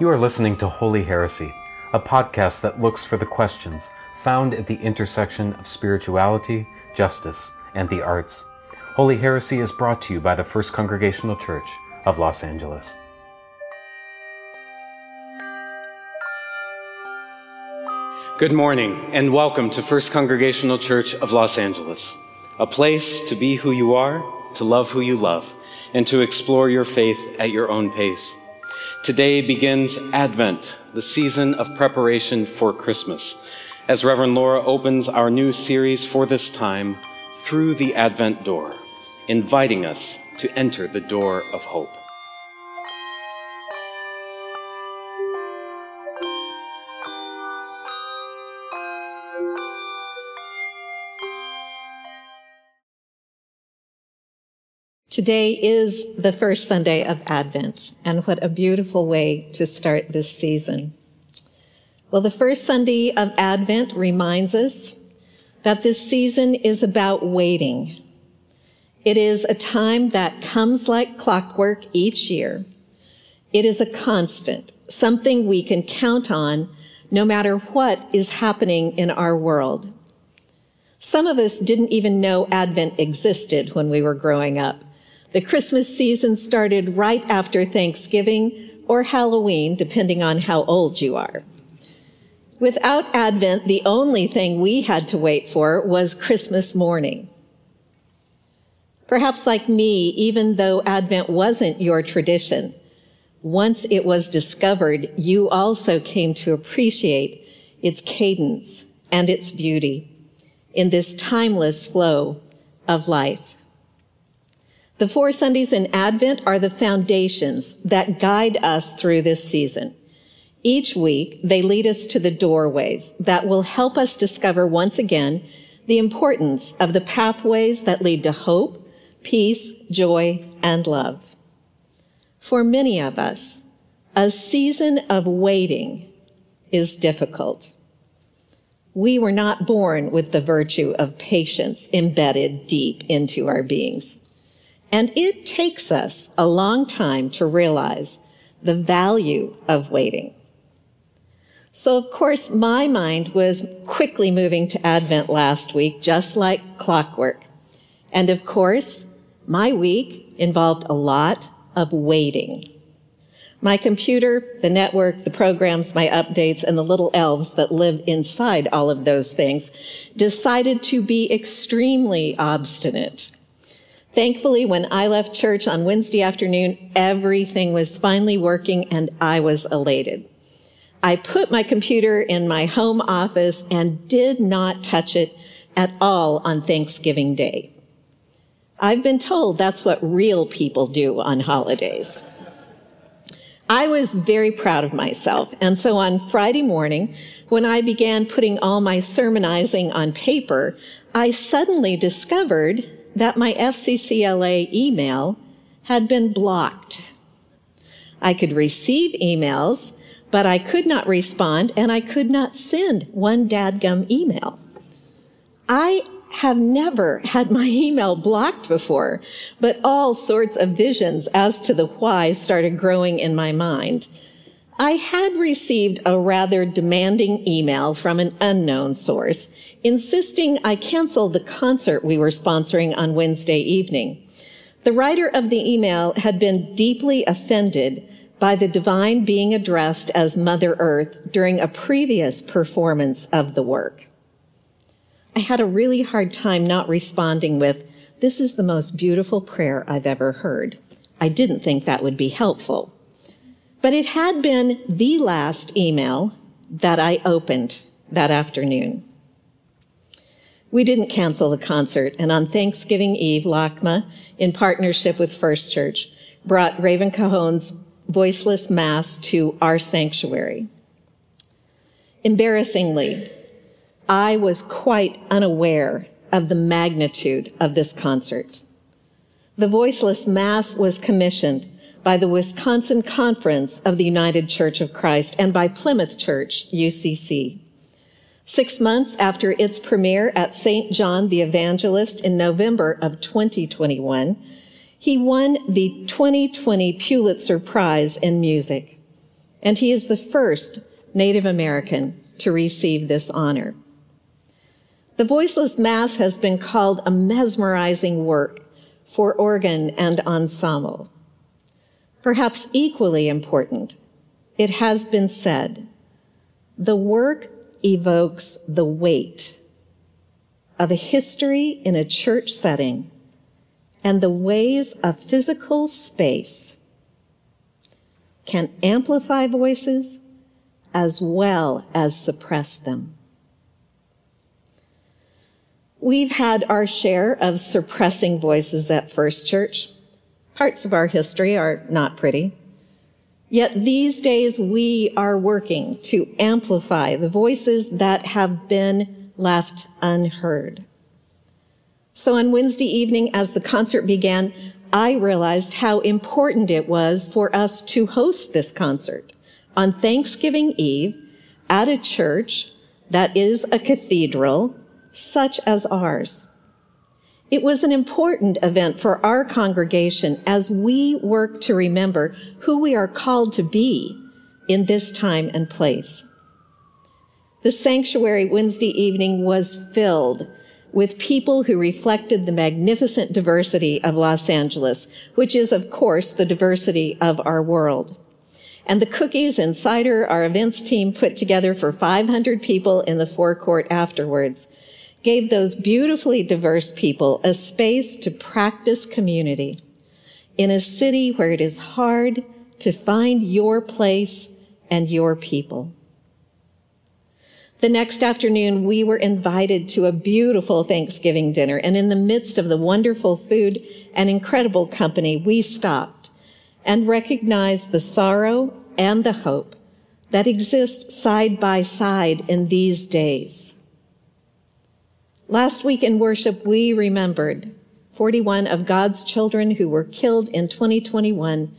You are listening to Holy Heresy, a podcast that looks for the questions found at the intersection of spirituality, justice, and the arts. Holy Heresy is brought to you by the First Congregational Church of Los Angeles. Good morning, and welcome to First Congregational Church of Los Angeles, a place to be who you are, to love who you love, and to explore your faith at your own pace. Today begins Advent, the season of preparation for Christmas, as Reverend Laura opens our new series for this time, Through the Advent Door, inviting us to enter the door of hope. Today is the first Sunday of Advent, and what a beautiful way to start this season. Well, the first Sunday of Advent reminds us that this season is about waiting. It is a time that comes like clockwork each year. It is a constant, something we can count on no matter what is happening in our world. Some of us didn't even know Advent existed when we were growing up. The Christmas season started right after Thanksgiving or Halloween, depending on how old you are. Without Advent, the only thing we had to wait for was Christmas morning. Perhaps like me, even though Advent wasn't your tradition, once it was discovered, you also came to appreciate its cadence and its beauty in this timeless flow of life. The four Sundays in Advent are the foundations that guide us through this season. Each week, they lead us to the doorways that will help us discover once again the importance of the pathways that lead to hope, peace, joy, and love. For many of us, a season of waiting is difficult. We were not born with the virtue of patience embedded deep into our beings. And it takes us a long time to realize the value of waiting. So, of course, my mind was quickly moving to Advent last week, just like clockwork. And, of course, my week involved a lot of waiting. My computer, the network, the programs, my updates, and the little elves that live inside all of those things decided to be extremely obstinate. Thankfully, when I left church on Wednesday afternoon, everything was finally working and I was elated. I put my computer in my home office and did not touch it at all on Thanksgiving Day. I've been told that's what real people do on holidays. I was very proud of myself, and so on Friday morning, when I began putting all my sermonizing on paper, I suddenly discovered that my FCCLA email had been blocked. I could receive emails, but I could not respond, and I could not send one dadgum email. I have never had my email blocked before, but all sorts of visions as to the why started growing in my mind. I had received a rather demanding email from an unknown source, insisting I cancel the concert we were sponsoring on Wednesday evening. The writer of the email had been deeply offended by the divine being addressed as Mother Earth during a previous performance of the work. I had a really hard time not responding with, "This is the most beautiful prayer I've ever heard." I didn't think that would be helpful. But it had been the last email that I opened that afternoon. We didn't cancel the concert, and on Thanksgiving Eve, LACMA, in partnership with First Church, brought Raven Cajon's Voiceless Mass to our sanctuary. Embarrassingly, I was quite unaware of the magnitude of this concert. The Voiceless Mass was commissioned by the Wisconsin Conference of the United Church of Christ and by Plymouth Church, UCC. 6 months after its premiere at St. John the Evangelist in November of 2021, he won the 2020 Pulitzer Prize in Music. and he is the first Native American to receive this honor. The Voiceless Mass has been called a mesmerizing work for organ and ensemble. Perhaps equally important, it has been said, the work evokes the weight of a history in a church setting and the ways a physical space can amplify voices as well as suppress them. We've had our share of suppressing voices at First Church. Parts of our history are not pretty. Yet these days we are working to amplify the voices that have been left unheard. So on Wednesday evening, as the concert began, I realized how important it was for us to host this concert on Thanksgiving Eve at a church that is a cathedral such as ours. It was an important event for our congregation as we work to remember who we are called to be in this time and place. The sanctuary Wednesday evening was filled with people who reflected the magnificent diversity of Los Angeles, which is, of course, the diversity of our world. And the cookies and cider our events team put together for 500 people in the forecourt afterwards gave those beautifully diverse people a space to practice community in a city where it is hard to find your place and your people. The next afternoon, we were invited to a beautiful Thanksgiving dinner, and in the midst of the wonderful food and incredible company, we stopped and recognized the sorrow and the hope that exist side by side in these days. Last week in worship, we remembered 41 of God's children who were killed in 2021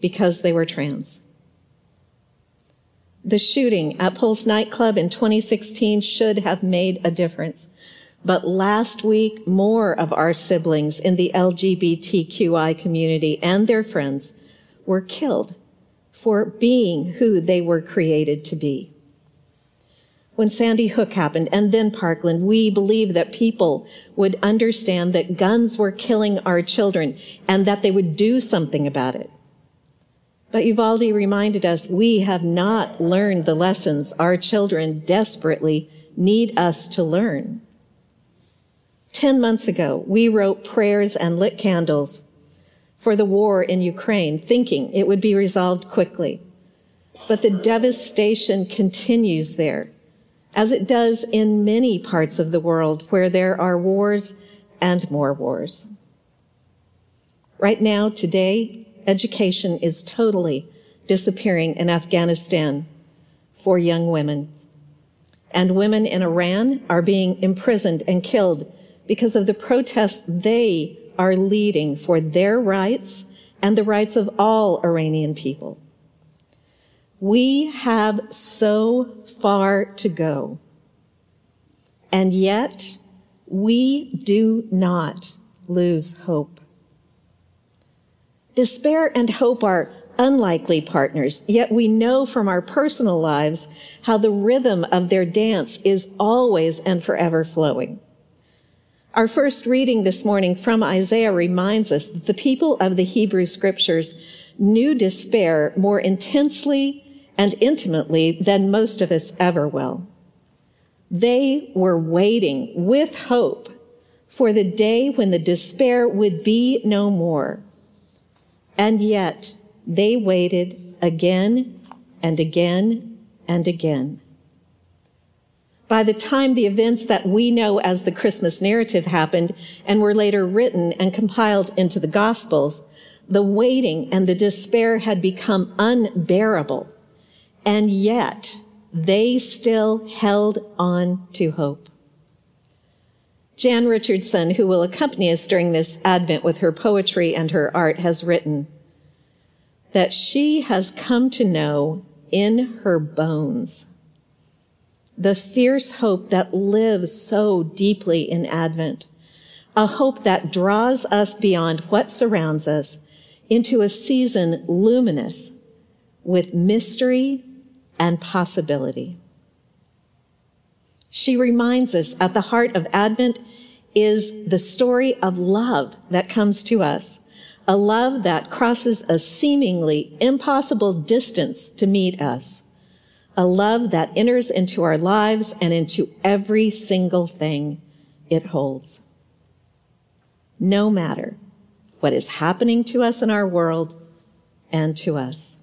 because they were trans. The shooting at Pulse nightclub in 2016 should have made a difference. But last week, more of our siblings in the LGBTQI community and their friends were killed for being who they were created to be. When Sandy Hook happened and then Parkland, we believed that people would understand that guns were killing our children and that they would do something about it. But Uvalde reminded us we have not learned the lessons our children desperately need us to learn. 10 months ago, we wrote prayers and lit candles for the war in Ukraine, thinking it would be resolved quickly. But the devastation continues there, as it does in many parts of the world where there are wars and more wars. Right now, today, education is totally disappearing in Afghanistan for young women. And women in Iran are being imprisoned and killed because of the protests they are leading for their rights and the rights of all Iranian people. We have so far to go, and yet we do not lose hope. Despair and hope are unlikely partners, yet we know from our personal lives how the rhythm of their dance is always and forever flowing. Our first reading this morning from Isaiah reminds us that the people of the Hebrew Scriptures knew despair more intensely and intimately than most of us ever will. They were waiting with hope for the day when the despair would be no more. And yet they waited again and again and again. By the time the events that we know as the Christmas narrative happened and were later written and compiled into the Gospels, the waiting and the despair had become unbearable. And yet, they still held on to hope. Jan Richardson, who will accompany us during this Advent with her poetry and her art, has written that she has come to know in her bones the fierce hope that lives so deeply in Advent, a hope that draws us beyond what surrounds us into a season luminous with mystery and possibility. She reminds us at the heart of Advent is the story of love that comes to us, a love that crosses a seemingly impossible distance to meet us, a love that enters into our lives and into every single thing it holds. No matter what is happening to us in our world and to us.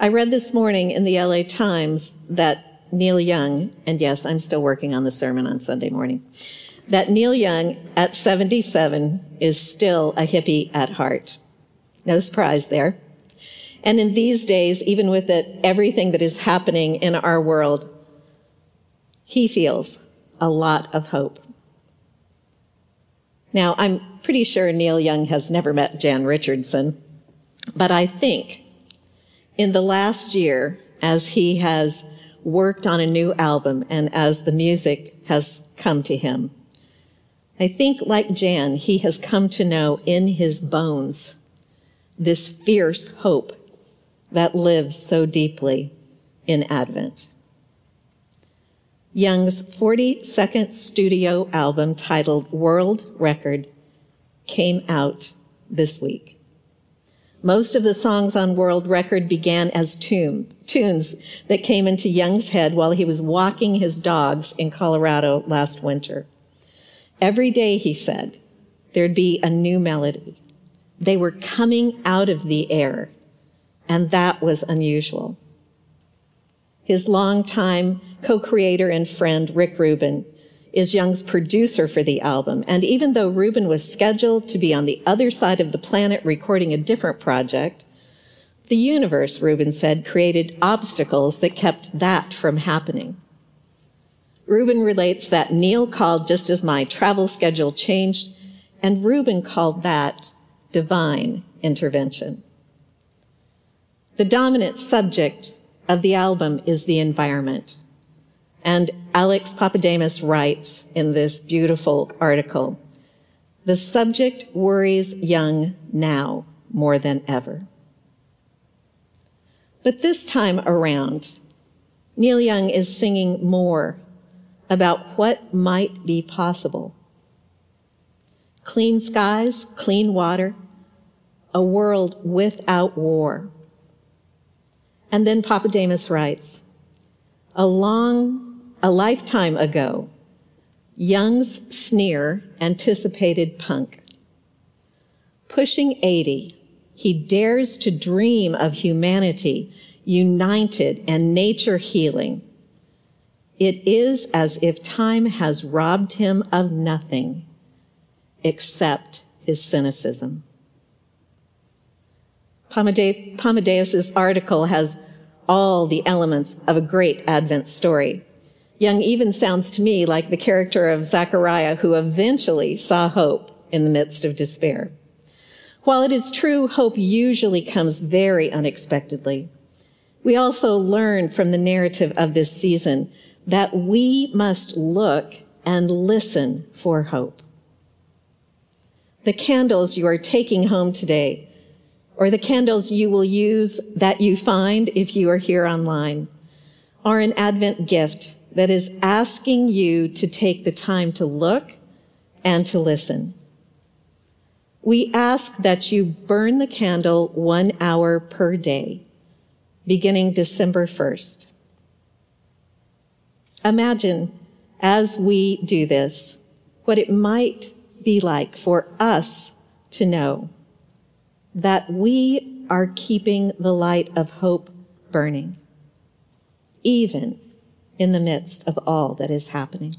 I read this morning in the L.A. Times that Neil Young, and yes, I'm still working on the sermon on Sunday morning, that Neil Young at 77 is still a hippie at heart. No surprise there. And in these days, even with everything that is happening in our world, he feels a lot of hope. Now, I'm pretty sure Neil Young has never met Jan Richardson, but I think in the last year, as he has worked on a new album and as the music has come to him, I think like Jan, he has come to know in his bones this fierce hope that lives so deeply in Advent. Young's 42nd studio album, titled World Record, came out this week. Most of the songs on World Record began as tunes that came into Young's head while he was walking his dogs in Colorado last winter. Every day, he said, there'd be a new melody. They were coming out of the air, and that was unusual. His longtime co-creator and friend, Rick Rubin, is Young's producer for the album. And even though Rubin was scheduled to be on the other side of the planet recording a different project, the universe, Rubin said, created obstacles that kept that from happening. Rubin relates that Neil called just as my travel schedule changed, and Rubin called that divine intervention. The dominant subject of the album is the environment. And Alex Pappademas writes in this beautiful article, the subject worries Young now more than ever. But this time around, Neil Young is singing more about what might be possible. Clean skies, clean water, a world without war. And then Pappademas writes, a lifetime ago, Young's sneer anticipated punk. Pushing 80, he dares to dream of humanity united and nature healing. It is as if time has robbed him of nothing except his cynicism. Pappademas' article has all the elements of a great Advent story. Young even sounds to me like the character of Zechariah, who eventually saw hope in the midst of despair. While it is true, hope usually comes very unexpectedly, we also learn from the narrative of this season that we must look and listen for hope. The candles you are taking home today, or the candles you will use that you find if you are here online, are an Advent gift that is asking you to take the time to look and to listen. We ask that you burn the candle 1 hour per day, beginning December 1st. Imagine, as we do this, what it might be like for us to know that we are keeping the light of hope burning, even in the midst of all that is happening.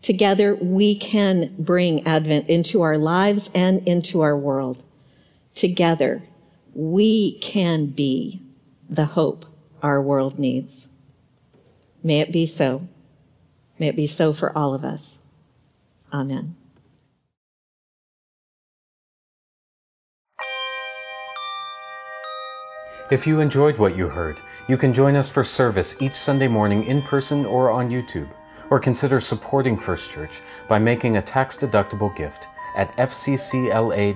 Together, we can bring Advent into our lives and into our world. Together, we can be the hope our world needs. May it be so. May it be so for all of us. Amen. If you enjoyed what you heard, you can join us for service each Sunday morning in person or on YouTube, or consider supporting First Church by making a tax-deductible gift at fccla.org/give.